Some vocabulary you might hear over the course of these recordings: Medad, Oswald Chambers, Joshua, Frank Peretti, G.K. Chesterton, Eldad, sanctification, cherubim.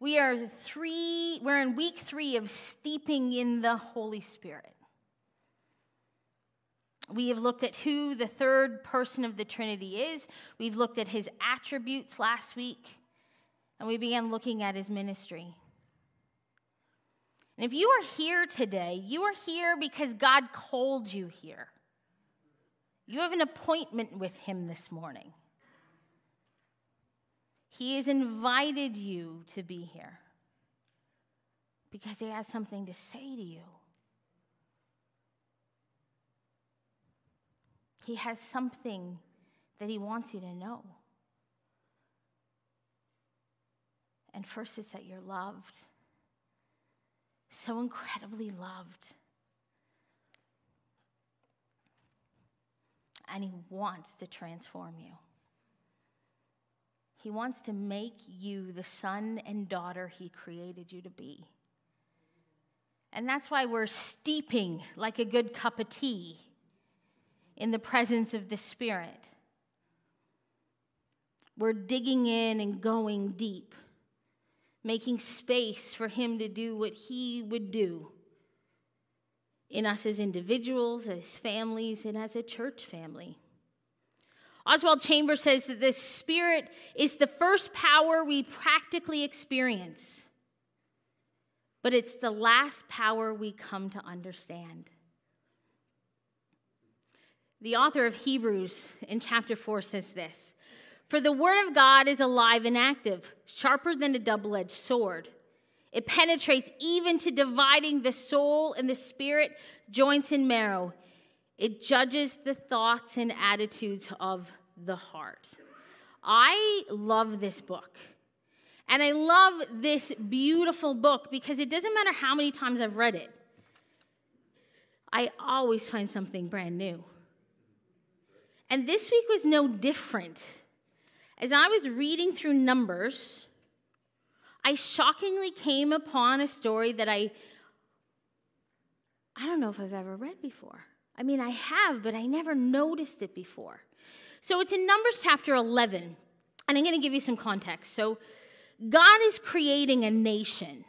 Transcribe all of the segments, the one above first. We're in week 3 of steeping in the Holy Spirit. We have looked at who the third person of the Trinity is. We've looked at his attributes last week, and we began looking at his ministry. And if you are here today, you are here because God called you here. You have an appointment with him this morning. He has invited you to be here because he has something to say to you. He has something that he wants you to know. And first, it's that you're loved. So incredibly loved. And he wants to transform you. He wants to make you the son and daughter he created you to be. And that's why we're steeping like a good cup of tea in the presence of the Spirit. We're digging in and going deep, making space for him to do what he would do in us as individuals, as families, and as a church family. Oswald Chambers says that the Spirit is the first power we practically experience, but it's the last power we come to understand. The author of Hebrews in chapter 4 says this, "For the word of God is alive and active, sharper than a double-edged sword. It penetrates even to dividing the soul and the spirit, joints and marrow. It judges the thoughts and attitudes of the heart." I love this book. And I love this beautiful book because it doesn't matter how many times I've read it. I always find something brand new. And this week was no different. As I was reading through Numbers, I shockingly came upon a story that I don't know if I've ever read before. I mean, I have, but I never noticed it before. So it's in Numbers chapter 11, and I'm going to give you some context. So God is creating a nation,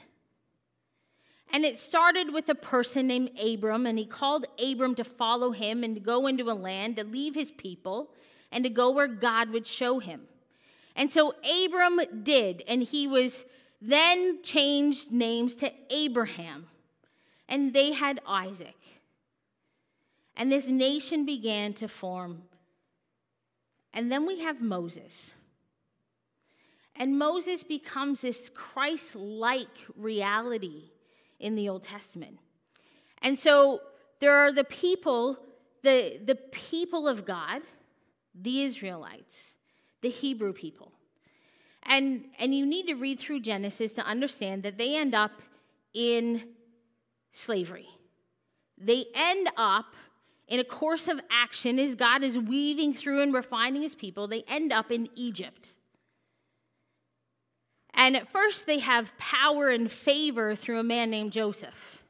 and it started with a person named Abram, and he called Abram to follow him and to go into a land, to leave his people, and to go where God would show him. And so Abram did, and he was then changed names to Abraham, and they had Isaac. And this nation began to form. And then we have Moses. And Moses becomes this Christ-like reality in the Old Testament. And so there are the people, the people of God, the Israelites, the Hebrew people. And you need to read through Genesis to understand that they end up in slavery. They end up in a course of action as God is weaving through and refining his people. They end up in Egypt. And at first they have power and favor through a man named Joseph.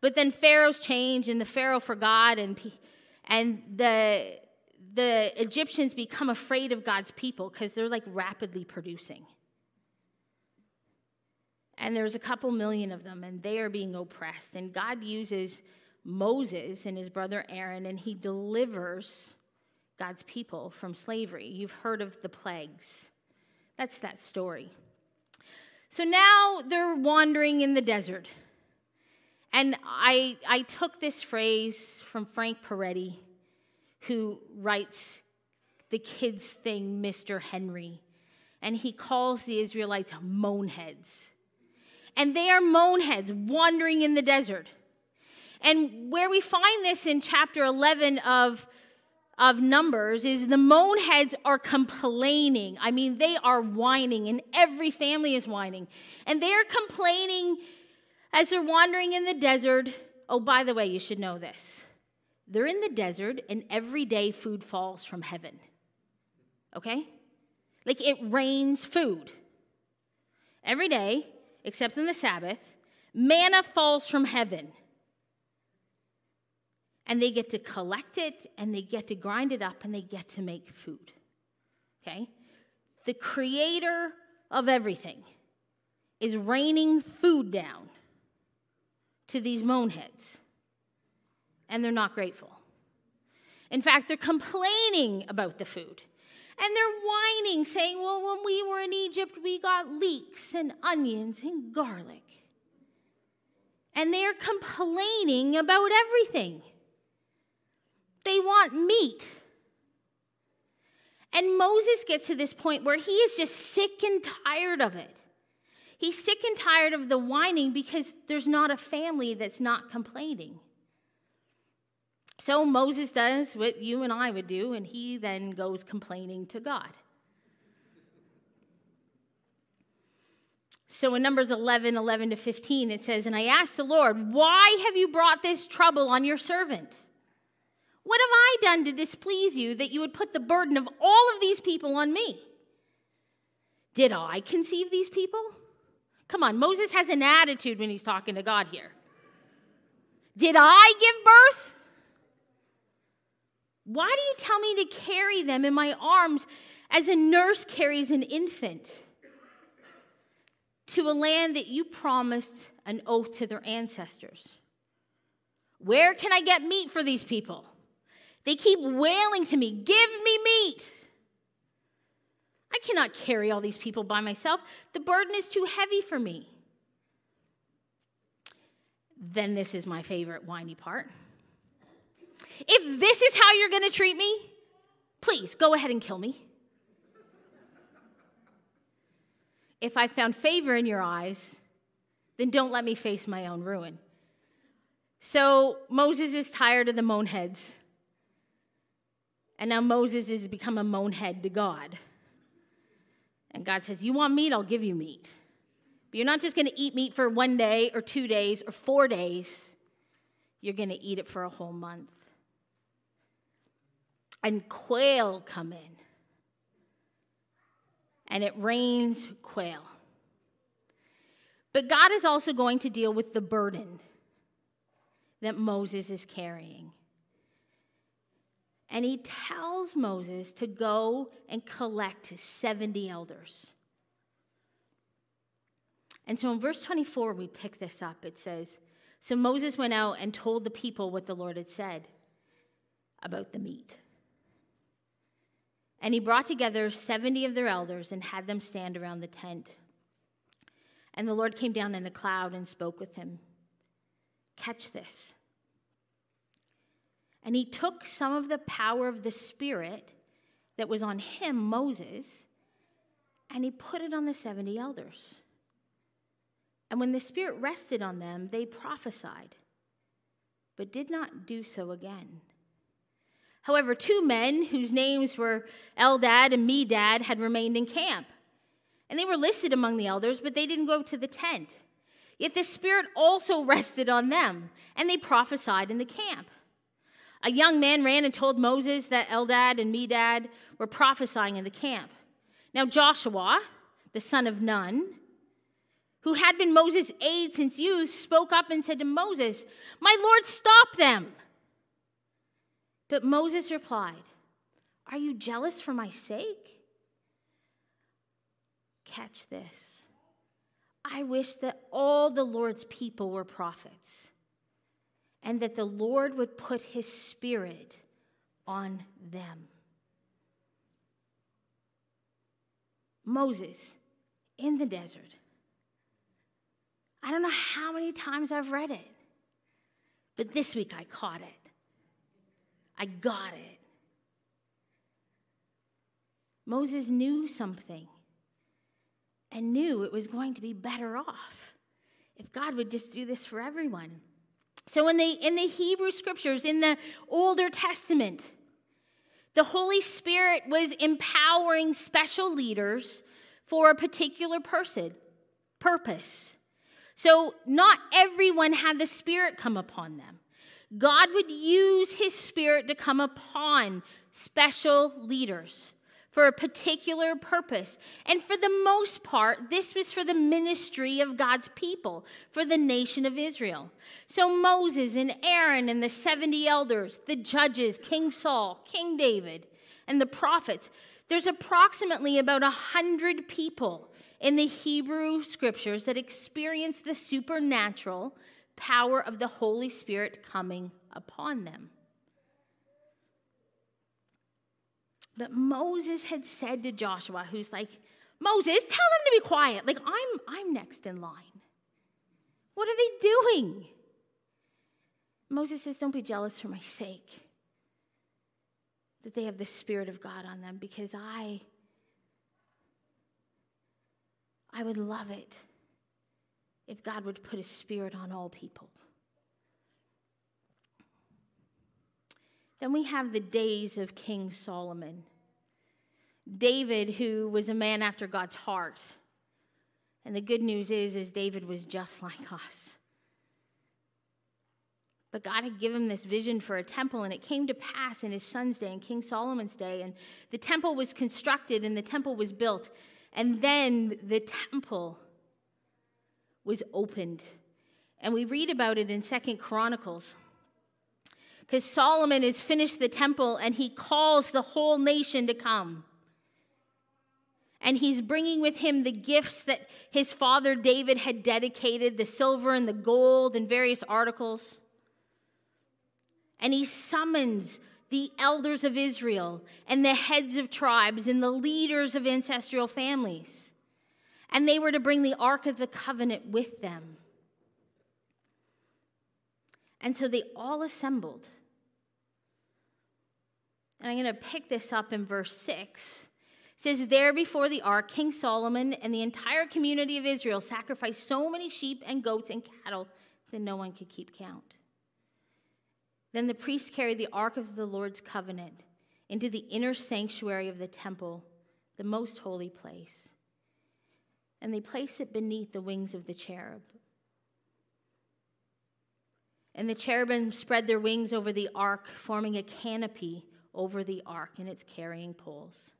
But then Pharaoh's changed and the Pharaoh forgot, and the Egyptians become afraid of God's people because they're like rapidly producing. And there's a couple million of them, and they are being oppressed. And God uses Moses and his brother Aaron, and he delivers God's people from slavery. You've heard of the plagues. That's that story. So now they're wandering in the desert. And I took this phrase from Frank Peretti, who writes the kids thing, Mr. Henry, and he calls the Israelites moanheads. And they are moanheads wandering in the desert. And where we find this in chapter 11 of Numbers is the moanheads are complaining. I mean, they are whining, and every family is whining. And they are complaining as they're wandering in the desert. Oh, by the way, you should know this. They're in the desert, and every day food falls from heaven, okay? Like, it rains food every day, except on the Sabbath. Manna falls from heaven, and they get to collect it, and they get to grind it up, and they get to make food, okay? The creator of everything is raining food down to these moanheads, and they're not grateful. In fact, they're complaining about the food, and they're whining, saying, well, when we were in Egypt, we got leeks and onions and garlic. And they're complaining about everything. They want meat. And Moses gets to this point where he is just sick and tired of it. He's sick and tired of the whining because there's not a family that's not complaining. So Moses does what you and I would do, and he then goes complaining to God. So in Numbers 11:11 to 15, it says, "And I asked the Lord, why have you brought this trouble on your servant? What have I done to displease you that you would put the burden of all of these people on me? Did I conceive these people?" Come on, Moses has an attitude when he's talking to God here. Did I give birth? Why do you tell me to carry them in my arms as a nurse carries an infant to a land that you promised an oath to their ancestors? Where can I get meat for these people? They keep wailing to me, give me meat. I cannot carry all these people by myself. The burden is too heavy for me. Then this is my favorite whiny part. If this is how you're going to treat me, please go ahead and kill me. If I found favor in your eyes, then don't let me face my own ruin. So Moses is tired of the moanheads. And now Moses has become a moanhead to God. And God says, you want meat? I'll give you meat. But you're not just going to eat meat for 1 day or 2 days or 4 days. You're going to eat it for a whole month. And quail come in. And it rains quail. But God is also going to deal with the burden that Moses is carrying. And he tells Moses to go and collect 70 elders. And so in verse 24, we pick this up. It says, so Moses went out and told the people what the Lord had said about the meat. And he brought together 70 of their elders and had them stand around the tent. And the Lord came down in a cloud and spoke with him. Catch this. And he took some of the power of the Spirit that was on him, Moses, and he put it on the 70 elders. And when the Spirit rested on them, they prophesied, but did not do so again. However, 2 men whose names were Eldad and Medad had remained in camp. And they were listed among the elders, but they didn't go to the tent. Yet the Spirit also rested on them, and they prophesied in the camp. A young man ran and told Moses that Eldad and Medad were prophesying in the camp. Now Joshua, the son of Nun, who had been Moses' aide since youth, spoke up and said to Moses, "My Lord, stop them." But Moses replied, "Are you jealous for my sake?" Catch this. I wish that all the Lord's people were prophets, and that the Lord would put his Spirit on them. Moses in the desert. I don't know how many times I've read it, but this week I caught it. I got it. Moses knew something and knew it was going to be better off if God would just do this for everyone. So in the Hebrew Scriptures, in the Older Testament, the Holy Spirit was empowering special leaders for a particular purpose. So not everyone had the Spirit come upon them. God would use his Spirit to come upon special leaders for a particular purpose. And for the most part, this was for the ministry of God's people, for the nation of Israel. So Moses and Aaron and the 70 elders, the judges, King Saul, King David, and the prophets, there's approximately about 100 people in the Hebrew scriptures that experienced the supernatural power of the Holy Spirit coming upon them. But Moses had said to Joshua, who's like, Moses, tell them to be quiet. Like, I'm next in line. What are they doing? Moses says, don't be jealous for my sake that they have the Spirit of God on them, because I would love it if God would put His Spirit on all people. Then we have the days of King Solomon. David, who was a man after God's heart. And the good news is David was just like us. But God had given him this vision for a temple, and it came to pass in his son's day, in King Solomon's day, and the temple was constructed and the temple was built. And then the temple was opened. And we read about it in 2 Chronicles. Because Solomon has finished the temple and he calls the whole nation to come. And he's bringing with him the gifts that his father David had dedicated, the silver and the gold and various articles. And he summons the elders of Israel and the heads of tribes and the leaders of ancestral families. And they were to bring the Ark of the Covenant with them. And so they all assembled. And I'm going to pick this up in verse 6. It says, there before the ark, King Solomon and the entire community of Israel sacrificed so many sheep and goats and cattle that no one could keep count. Then the priests carried the ark of the Lord's covenant into the inner sanctuary of the temple, the most holy place. And they placed it beneath the wings of the cherub. And the cherubim spread their wings over the ark, forming a canopy over the ark and its carrying poles.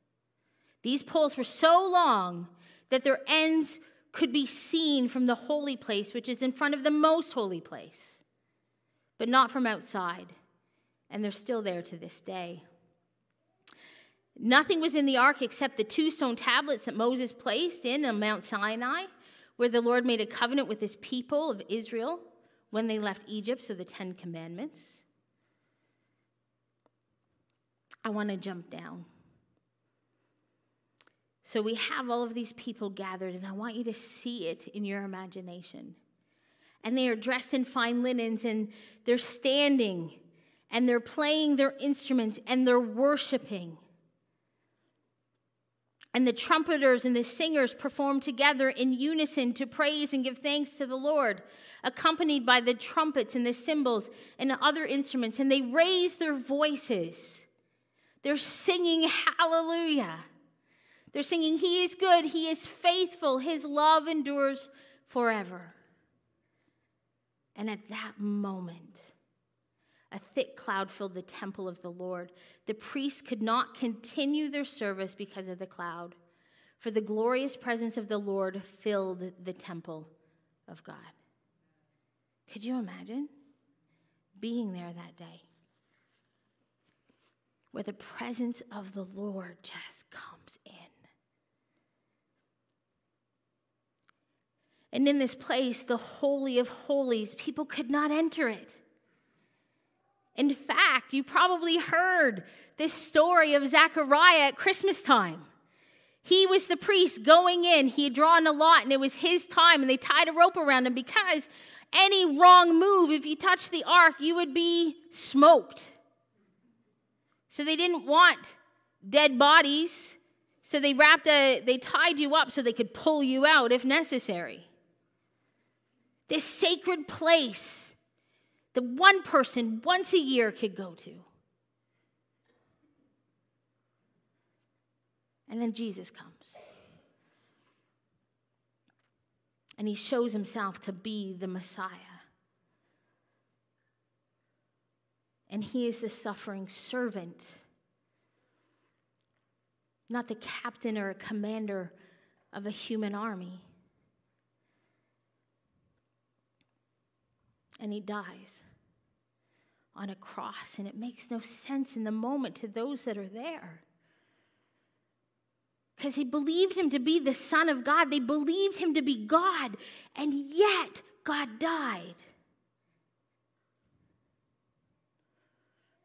These poles were so long that their ends could be seen from the holy place, which is in front of the most holy place, but not from outside. And they're still there to this day. Nothing was in the ark except the two stone tablets that Moses placed in on Mount Sinai, where the Lord made a covenant with his people of Israel when they left Egypt, so the Ten Commandments. I want to jump down. So we have all of these people gathered, and I want you to see it in your imagination. And they are dressed in fine linens, and they're standing, and they're playing their instruments, and they're worshiping. And the trumpeters and the singers perform together in unison to praise and give thanks to the Lord, accompanied by the trumpets and the cymbals and the other instruments. And they raise their voices. They're singing hallelujah. They're singing, he is good, he is faithful, his love endures forever. And at that moment, a thick cloud filled the temple of the Lord. The priests could not continue their service because of the cloud, for the glorious presence of the Lord filled the temple of God. Could you imagine being there that day, where the presence of the Lord just comes in? And in this place, the Holy of Holies, people could not enter it. In fact, you probably heard this story of Zechariah at Christmas time. He was the priest going in. He had drawn a lot, and it was his time, and they tied a rope around him because any wrong move, if you touched the ark, you would be smoked. So they didn't want dead bodies, so they tied you up so they could pull you out if necessary. This sacred place that one person once a year could go to. And then Jesus comes. And he shows himself to be the Messiah. And he is the suffering servant, not the captain or a commander of a human army. And he dies on a cross, and it makes no sense in the moment to those that are there. because they believed him to be the Son of God. They believed him to be God, and yet God died.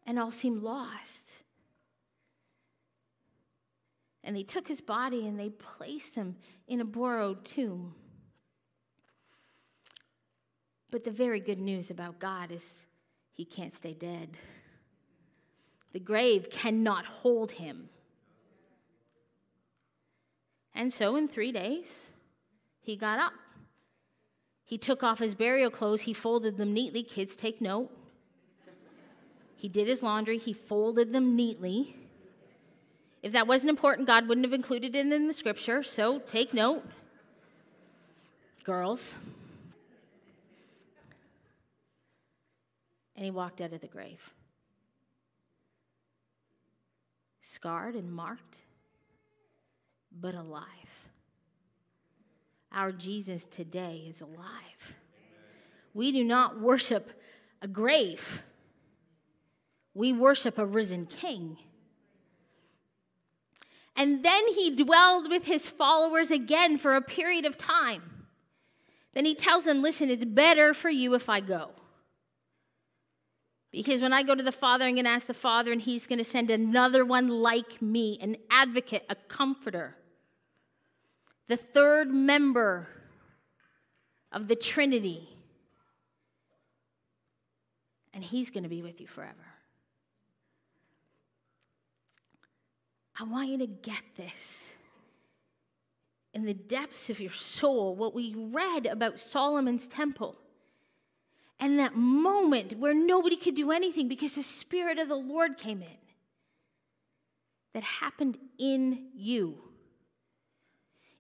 And all seemed lost. And they took his body and they placed him in a borrowed tomb. But the very good news about God is he can't stay dead. The grave cannot hold him. And so in 3 days, he got up. He took off his burial clothes. He folded them neatly. Kids, take note. He did his laundry. He folded them neatly. If that wasn't important, God wouldn't have included it in the scripture, so take note, girls. And he walked out of the grave, scarred and marked, but alive. Our Jesus today is alive. We do not worship a grave. We worship a risen king. And then he dwelled with his followers again for a period of time. Then he tells them, listen, it's better for you if I go. Because when I go to the Father, I'm going to ask the Father, and he's going to send another one like me, an advocate, a comforter, the third member of the Trinity. And he's going to be with you forever. I want you to get this. In the depths of your soul, what we read about Solomon's temple and that moment where nobody could do anything because the Spirit of the Lord came in, that happened in you.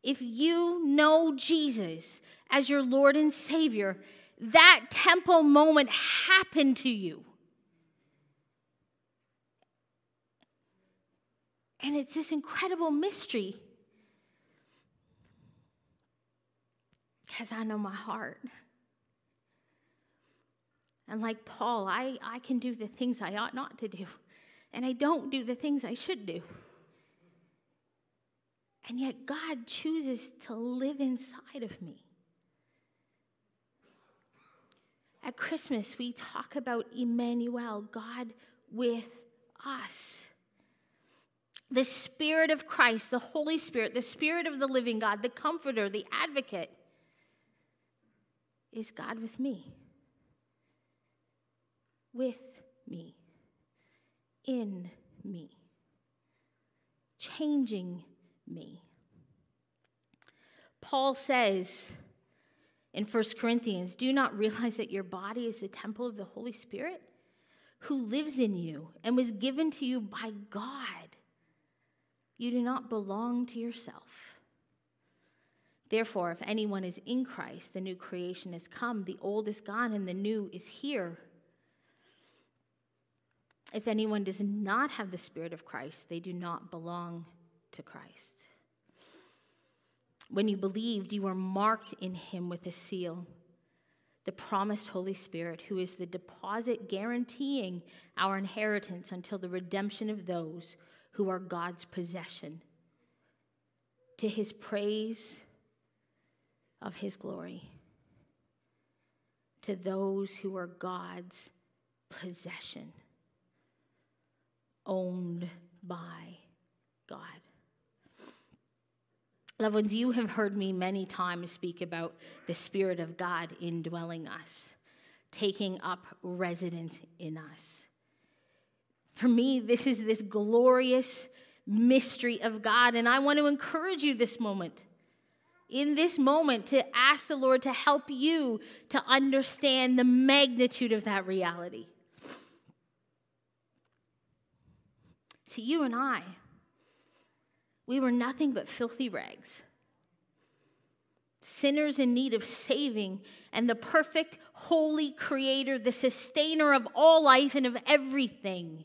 If you know Jesus as your Lord and Savior, that temple moment happened to you. And it's this incredible mystery. Because I know my heart. And like Paul, I can do the things I ought not to do. And I don't do the things I should do. And yet God chooses to live inside of me. At Christmas, we talk about Emmanuel, God with us. The Spirit of Christ, the Holy Spirit, the Spirit of the living God, the Comforter, the Advocate, is God with me. With me. In me. Changing me. Paul says in 1 Corinthians, do you not realize that your body is the temple of the Holy Spirit who lives in you and was given to you by God? You do not belong to yourself. Therefore, if anyone is in Christ, the new creation has come, the old is gone, and the new is here. If anyone does not have the Spirit of Christ, they do not belong to Christ. When you believed, you were marked in him with a seal, the promised Holy Spirit, who is the deposit guaranteeing our inheritance until the redemption of those who are God's possession, to his praise of his glory, to those who are God's possession, owned by God. Loved ones, you have heard me many times speak about the Spirit of God indwelling us, taking up residence in us. For me, this is this glorious mystery of God, and I want to encourage you this moment, in this moment, to ask the Lord to help you to understand the magnitude of that reality. See, you and I, we were nothing but filthy rags, sinners in need of saving, and the perfect, holy Creator, the sustainer of all life and of everything,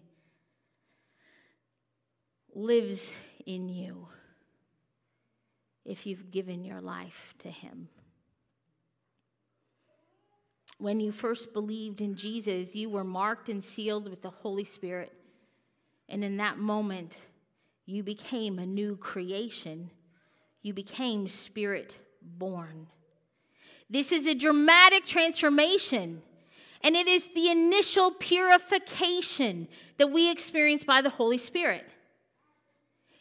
lives in you if you've given your life to him. When you first believed in Jesus, you were marked and sealed with the Holy Spirit. And in that moment, You became a new creation. You became spirit born. This is a dramatic transformation, and it is the initial purification that we experience by the Holy Spirit.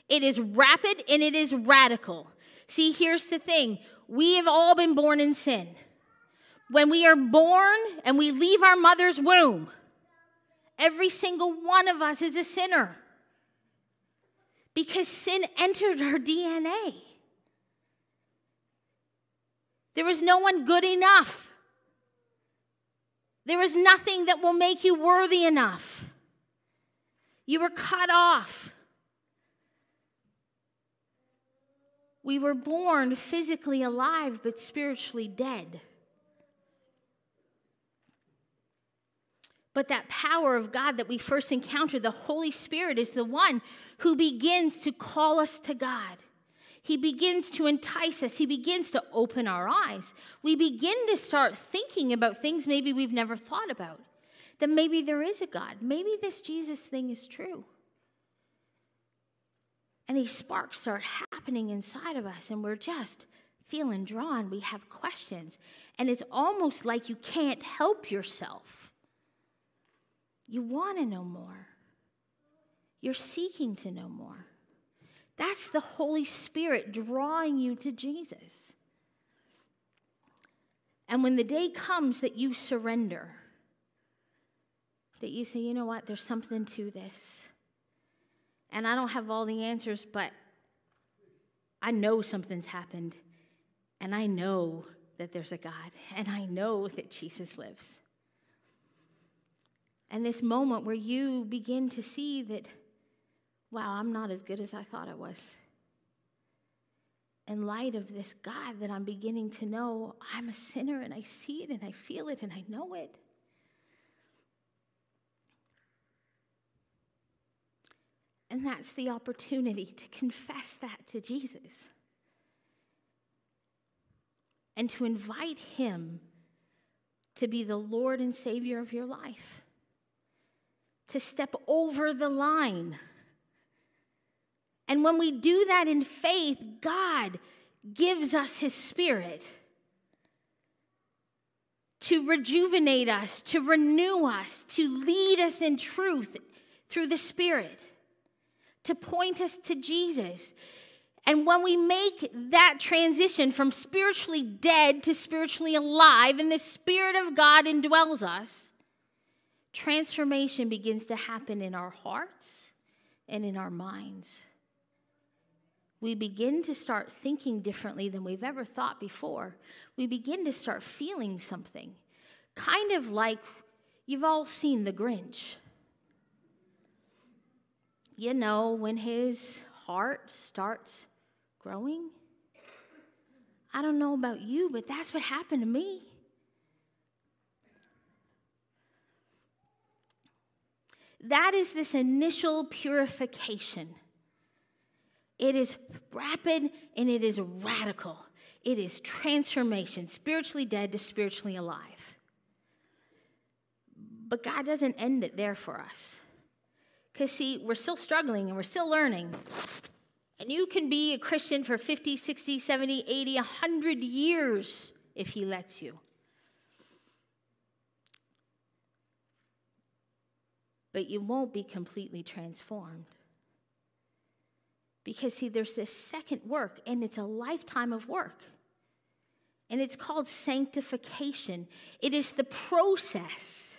It is rapid and it is radical. See, here's the thing. We have all been born in sin. When we are born and we leave our mother's womb, every single one of us is a sinner because sin entered her DNA. There is no one good enough. There is nothing that will make you worthy enough. You were cut off. We were born physically alive but spiritually dead. But that power of God that we first encountered, the Holy Spirit, is the one who begins to call us to God. He begins to entice us. He begins to open our eyes. We begin to start thinking about things maybe we've never thought about. That maybe there is a God. Maybe this Jesus thing is true. And these sparks start happening inside of us, and we're just feeling drawn. We have questions. And it's almost like you can't help yourself. You want to know more. You're seeking to know more. That's the Holy Spirit drawing you to Jesus. And when the day comes that you surrender, that you say, you know what, there's something to this. And I don't have all the answers, but I know something's happened. And I know that there's a God. And I know that Jesus lives. And this moment where you begin to see that, wow, I'm not as good as I thought I was. In light of this God that I'm beginning to know, I'm a sinner and I see it and I feel it and I know it. And that's the opportunity to confess that to Jesus and to invite him to be the Lord and Savior of your life, to step over the line. And when we do that in faith, God gives us his Spirit to rejuvenate us, to renew us, to lead us in truth through the Spirit, to point us to Jesus. And when we make that transition from spiritually dead to spiritually alive, and the Spirit of God indwells us, transformation begins to happen in our hearts and in our minds. We begin to start thinking differently than we've ever thought before. We begin to start feeling something. Kind of like you've all seen The Grinch. You know, when his heart starts growing. I don't know about you, but that's what happened to me. That is this initial purification. It is rapid and it is radical. It is transformation, spiritually dead to spiritually alive. But God doesn't end it there for us. Because, see, we're still struggling and we're still learning. And you can be a Christian for 50, 60, 70, 80, 100 years if he lets you. But you won't be completely transformed. Because, see, there's this second work, and it's a lifetime of work. And it's called sanctification. It is the process.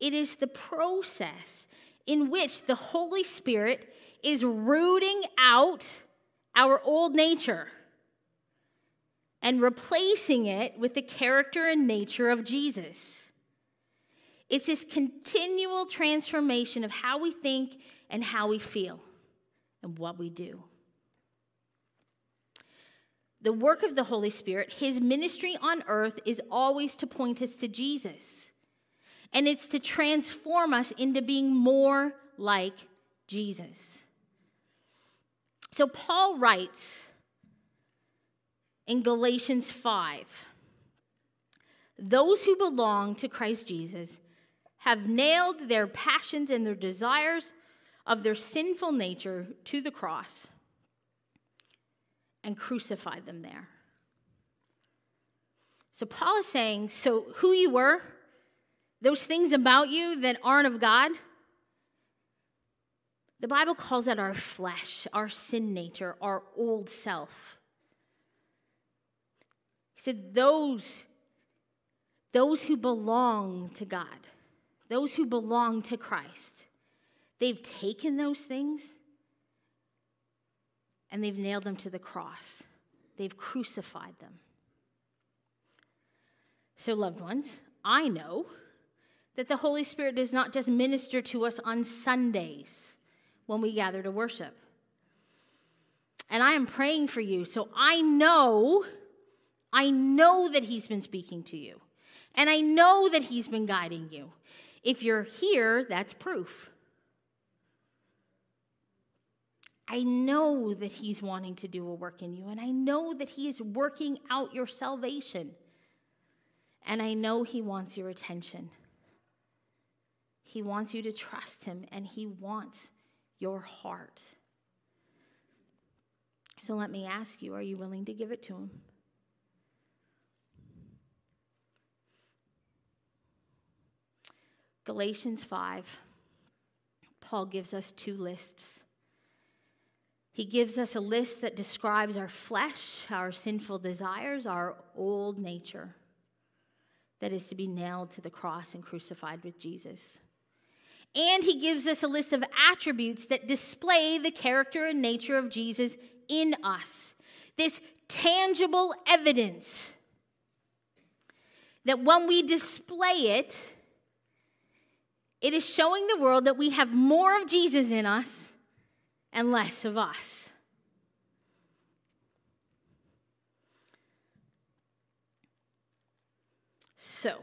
It is the process in which the Holy Spirit is rooting out our old nature and replacing it with the character and nature of Jesus. It's this continual transformation of how we think and how we feel. And what we do. The work of the Holy Spirit, his ministry on earth, is always to point us to Jesus. And it's to transform us into being more like Jesus. So Paul writes in Galatians 5, those who belong to Christ Jesus have nailed their passions and their desires of their sinful nature to the cross and crucified them there. So Paul is saying, so who you were, those things about you that aren't of God, the Bible calls that our flesh, our sin nature, our old self. He said those who belong to God, those who belong to Christ, they've taken those things and they've nailed them to the cross. They've crucified them. So, loved ones, I know that the Holy Spirit does not just minister to us on Sundays when we gather to worship. And I am praying for you, so I know that he's been speaking to you. And I know that he's been guiding you. If you're here, that's proof. I know that he's wanting to do a work in you, and I know that he is working out your salvation. And I know he wants your attention. He wants you to trust him, and he wants your heart. So let me ask you, are you willing to give it to him? Galatians 5, Paul gives us two lists. He gives us a list that describes our flesh, our sinful desires, our old nature that is to be nailed to the cross and crucified with Jesus. And he gives us a list of attributes that display the character and nature of Jesus in us. This tangible evidence that when we display it, it is showing the world that we have more of Jesus in us and less of us. So,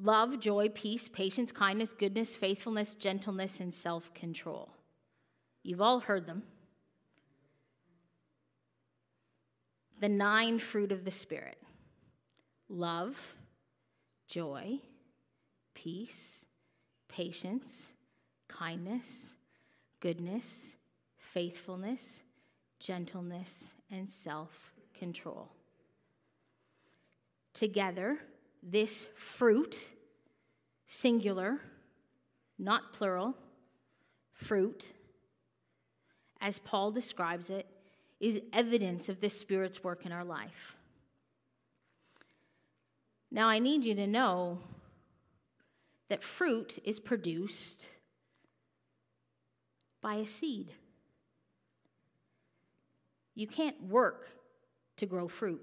love, joy, peace, patience, kindness, goodness, faithfulness, gentleness, and self-control. You've all heard them. The 9 fruit of the Spirit. Love, joy, peace, patience, kindness, goodness, faithfulness, gentleness, and self-control. Together, this fruit, singular, not plural, fruit, as Paul describes it, is evidence of the Spirit's work in our life. Now, I need you to know that fruit is produced by a seed. You can't work to grow fruit.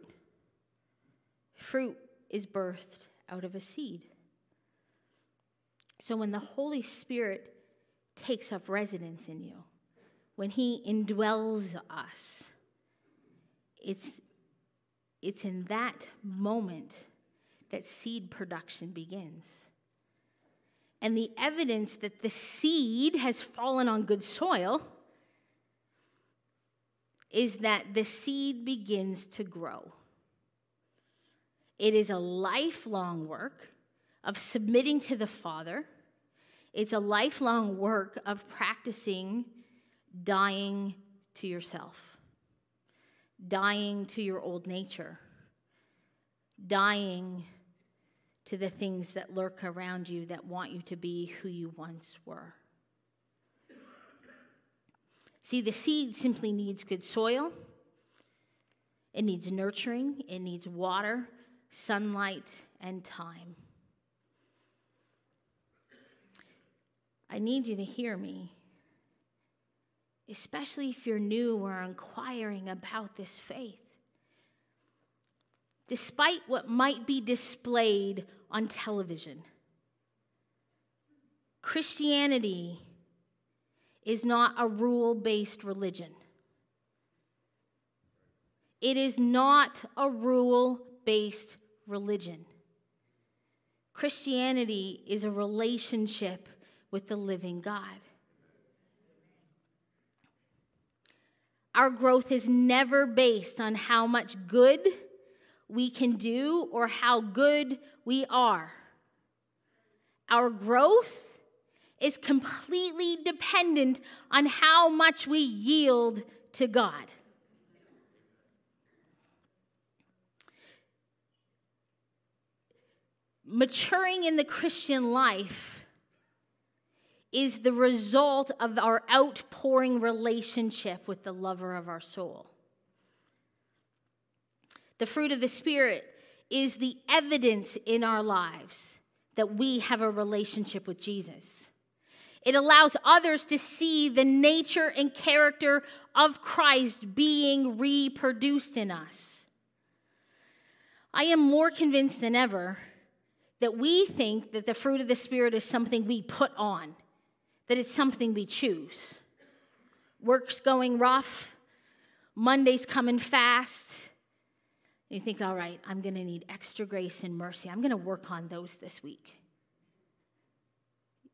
Fruit is birthed out of a seed. So when the Holy Spirit takes up residence in you, when he indwells us, it's in that moment that seed production begins. And the evidence that the seed has fallen on good soil is that the seed begins to grow. It is a lifelong work of submitting to the Father. It's a lifelong work of practicing dying to yourself, dying to your old nature, dying to the things that lurk around you that want you to be who you once were. See, the seed simply needs good soil. It needs nurturing. It needs water, sunlight, and time. I need you to hear me, especially if you're new or inquiring about this faith. Despite what might be displayed on television, Christianity is not a rule-based religion. It is not a rule-based religion. Christianity is a relationship with the living God. Our growth is never based on how much good we can do or how good we are. Our growth is completely dependent on how much we yield to God. Maturing in the Christian life is the result of our outpouring relationship with the lover of our soul. The fruit of the Spirit is the evidence in our lives that we have a relationship with Jesus. It allows others to see the nature and character of Christ being reproduced in us. I am more convinced than ever that we think that the fruit of the Spirit is something we put on, that it's something we choose. Work's going rough, Monday's coming fast. You think, all right, I'm going to need extra grace and mercy. I'm going to work on those this week.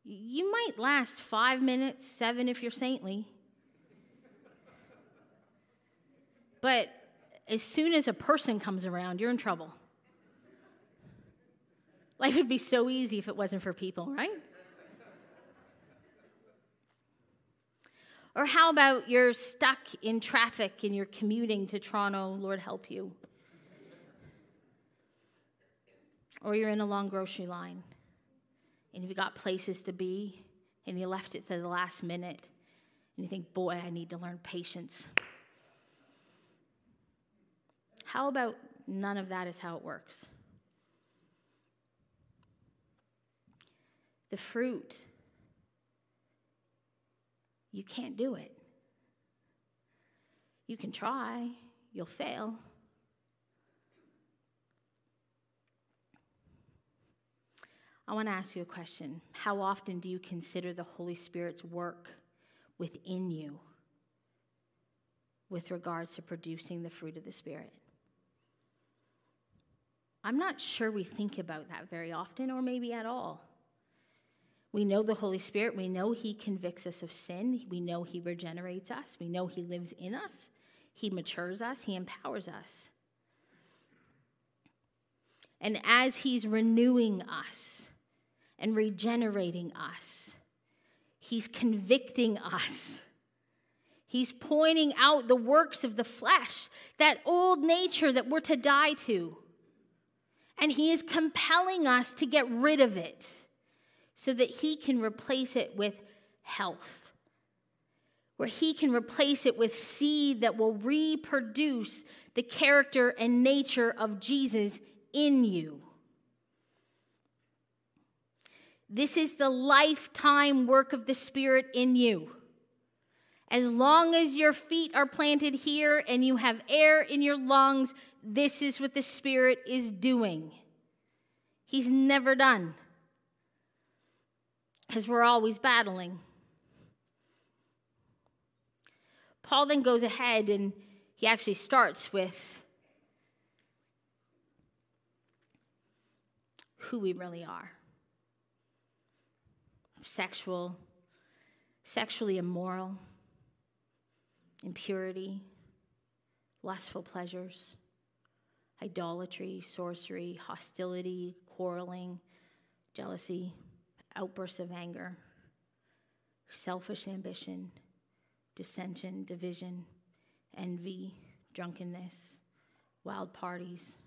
You might last 5 minutes, 7 if you're saintly. But as soon as a person comes around, you're in trouble. Life would be so easy if it wasn't for people, right? Or how about you're stuck in traffic and you're commuting to Toronto, Lord help you. Or you're in a long grocery line and you've got places to be and you left it to the last minute and you think, boy, I need to learn patience. How about none of that is how it works? The fruit, you can't do it. You can try, you'll fail. I want to ask you a question. How often do you consider the Holy Spirit's work within you with regards to producing the fruit of the Spirit? I'm not sure we think about that very often, or maybe at all. We know the Holy Spirit. We know he convicts us of sin. We know he regenerates us. We know he lives in us. He matures us. He empowers us. And as he's renewing us and regenerating us, he's convicting us. He's pointing out the works of the flesh, that old nature that we're to die to. And he is compelling us to get rid of it, so that he can replace it with health, where he can replace it with seed that will reproduce the character and nature of Jesus in you. This is the lifetime work of the Spirit in you. As long as your feet are planted here and you have air in your lungs, this is what the Spirit is doing. He's never done. Because we're always battling. Paul then goes ahead and he actually starts with who we really are. Sexually immoral, impurity, lustful pleasures, idolatry, sorcery, hostility, quarreling, jealousy, outbursts of anger, selfish ambition, dissension, division, envy, drunkenness, wild parties,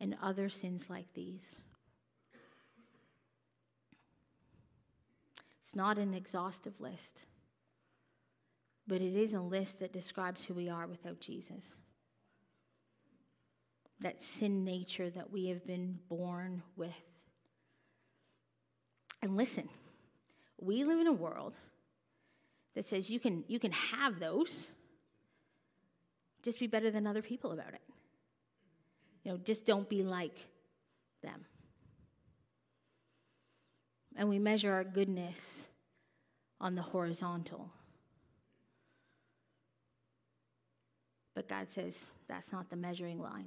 and other sins like these. It's not an exhaustive list, but it is a list that describes who we are without Jesus. That sin nature that we have been born with. And listen, we live in a world that says you can have those, just be better than other people about it. You know, just don't be like them. And we measure our goodness on the horizontal. But God says that's not the measuring line.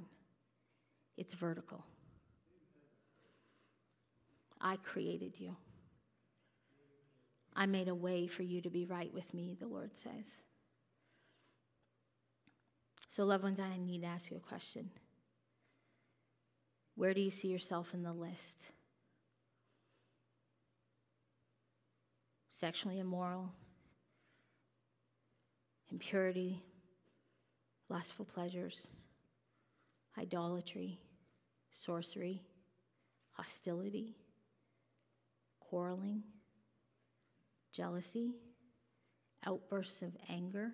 It's vertical. I created you. I made a way for you to be right with me, the Lord says. So, loved ones, I need to ask you a question. Where do you see yourself in the list? sexually immoral, impurity, lustful pleasures, idolatry, sorcery, hostility, quarreling, jealousy, outbursts of anger,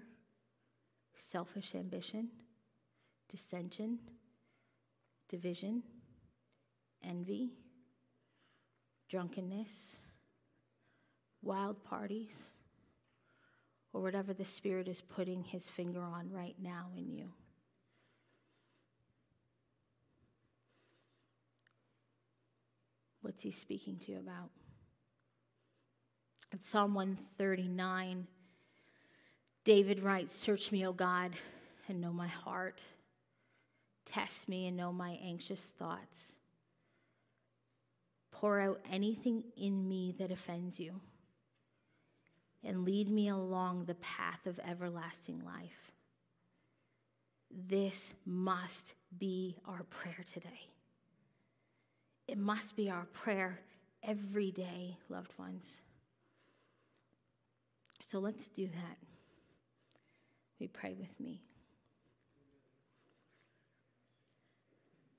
selfish ambition, dissension, division, envy, drunkenness, wild parties, or whatever the Spirit is putting his finger on right now in you. What's he speaking to you about? In Psalm 139, David writes, "Search me, O God, and know my heart. Test me and know my anxious thoughts. Pour out anything in me that offends you, and lead me along the path of everlasting life." This must be our prayer today. It must be our prayer every day, loved ones. So let's do that. We pray with me.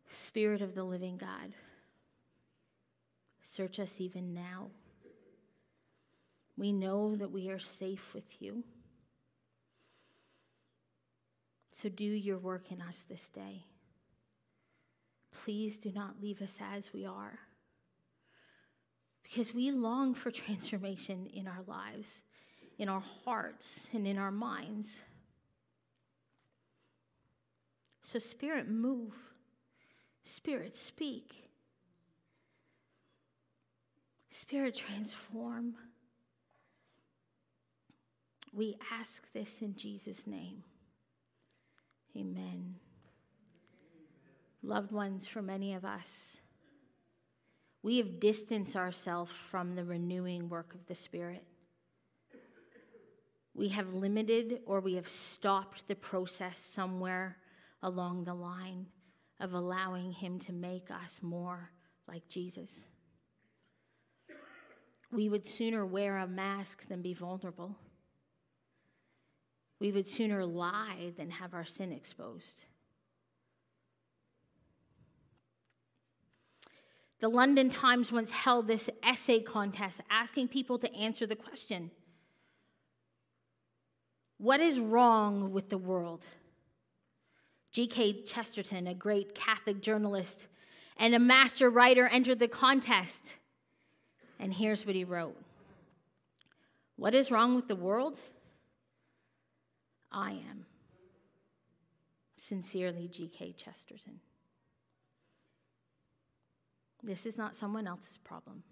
Spirit of the living God, search us even now. We know that we are safe with you. So do your work in us this day. Please do not leave us as we are, because we long for transformation in our lives, in our hearts, and in our minds. So Spirit, move. Spirit, speak. Spirit, transform. We ask this in Jesus' name. Amen. Loved ones, for many of us, we have distanced ourselves from the renewing work of the Spirit. We have limited, or we have stopped the process somewhere along the line of allowing him to make us more like Jesus. We would sooner wear a mask than be vulnerable. We would sooner lie than have our sin exposed. The London Times once held this essay contest asking people to answer the question, what is wrong with the world? G.K. Chesterton, a great Catholic journalist and a master writer, entered the contest. And here's what he wrote. What is wrong with the world? I am. Sincerely, G.K. Chesterton. This is not someone else's problem.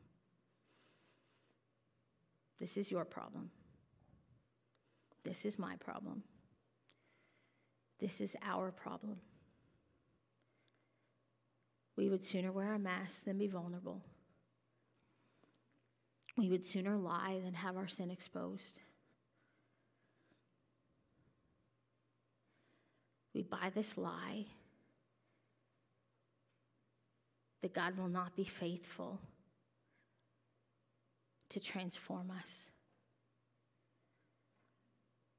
This is your problem. This is my problem. This is our problem. We would sooner wear a mask than be vulnerable. We would sooner lie than have our sin exposed. We buy this lie that God will not be faithful to transform us.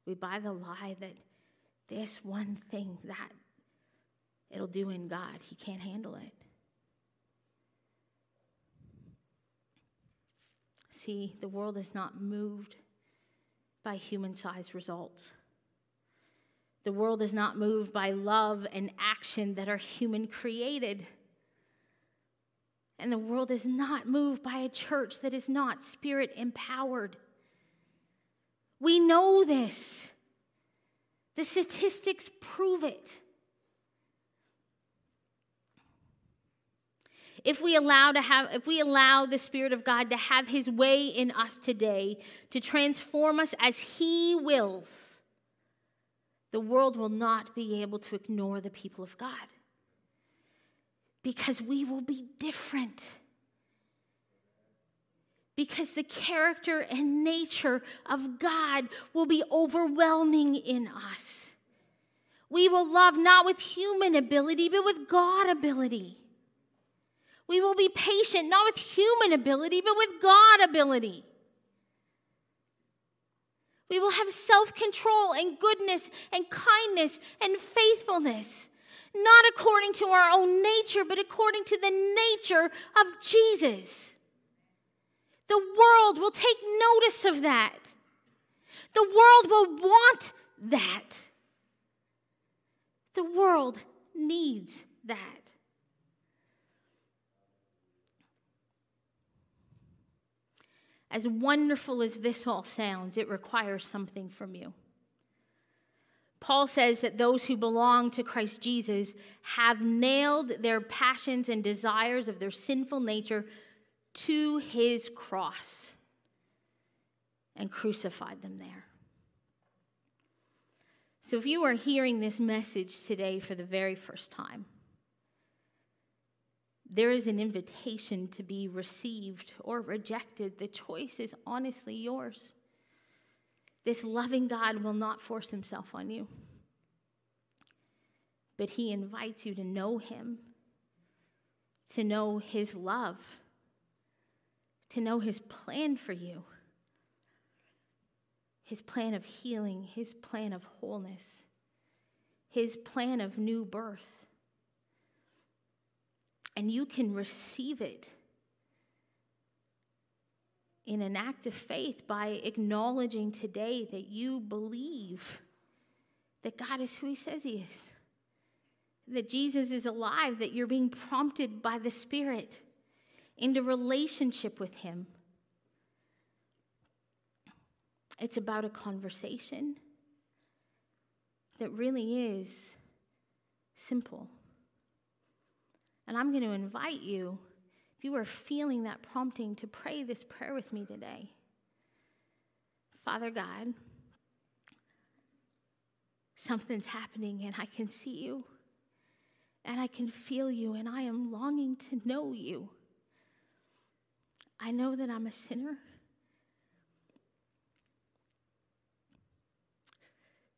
We buy the lie that this one thing that it'll do in God, he can't handle it. See, the world is not moved by human-sized results. The world is not moved by love and action that are human-created. And the world is not moved by a church that is not Spirit-empowered. We know this. The statistics prove it. If we allow the Spirit of God to have his way in us today, to transform us as he wills, the world will not be able to ignore the people of God, because we will be different, because the character and nature of God will be overwhelming in us. We will love not with human ability, but with God ability. We will be patient, not with human ability, but with God ability. We will have self-control and goodness and kindness and faithfulness, not according to our own nature, but according to the nature of Jesus. The world will take notice of that. The world will want that. The world needs that. As wonderful as this all sounds, it requires something from you. Paul says that those who belong to Christ Jesus have nailed their passions and desires of their sinful nature to his cross and crucified them there. So if you are hearing this message today for the very first time, there is an invitation to be received or rejected. The choice is honestly yours. This loving God will not force himself on you, but he invites you to know him, to know his love, to know his plan for you, his plan of healing, his plan of wholeness, his plan of new birth. And you can receive it in an act of faith by acknowledging today that you believe that God is who he says he is, that Jesus is alive, that you're being prompted by the Spirit into relationship with him. It's about a conversation that really is simple. And I'm going to invite you, if you are feeling that prompting, to pray this prayer with me today. Father God, something's happening and I can see you and I can feel you and I am longing to know you. I know that I'm a sinner.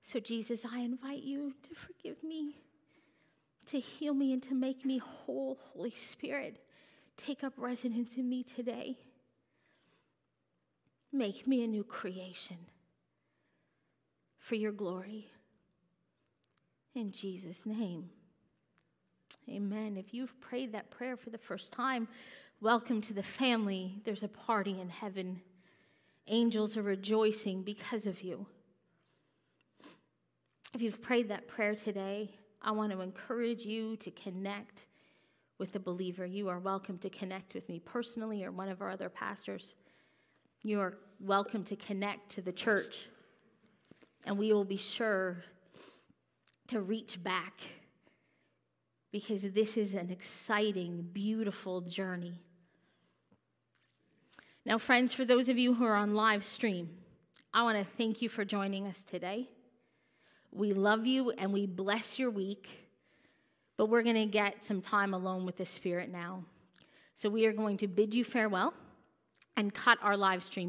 So Jesus, I invite you to forgive me, to heal me and to make me whole. Holy Spirit, take up residence in me today. Make me a new creation for your glory. In Jesus' name, amen. If you've prayed that prayer for the first time, welcome to the family. There's a party in heaven. Angels are rejoicing because of you. If you've prayed that prayer today, I want to encourage you to connect with a believer. You are welcome to connect with me personally or one of our other pastors. You are welcome to connect to the church, and we will be sure to reach back because this is an exciting, beautiful journey. Now, friends, for those of you who are on live stream, I want to thank you for joining us today. We love you and we bless your week, but we're going to get some time alone with the Spirit now. So we are going to bid you farewell and cut our live stream.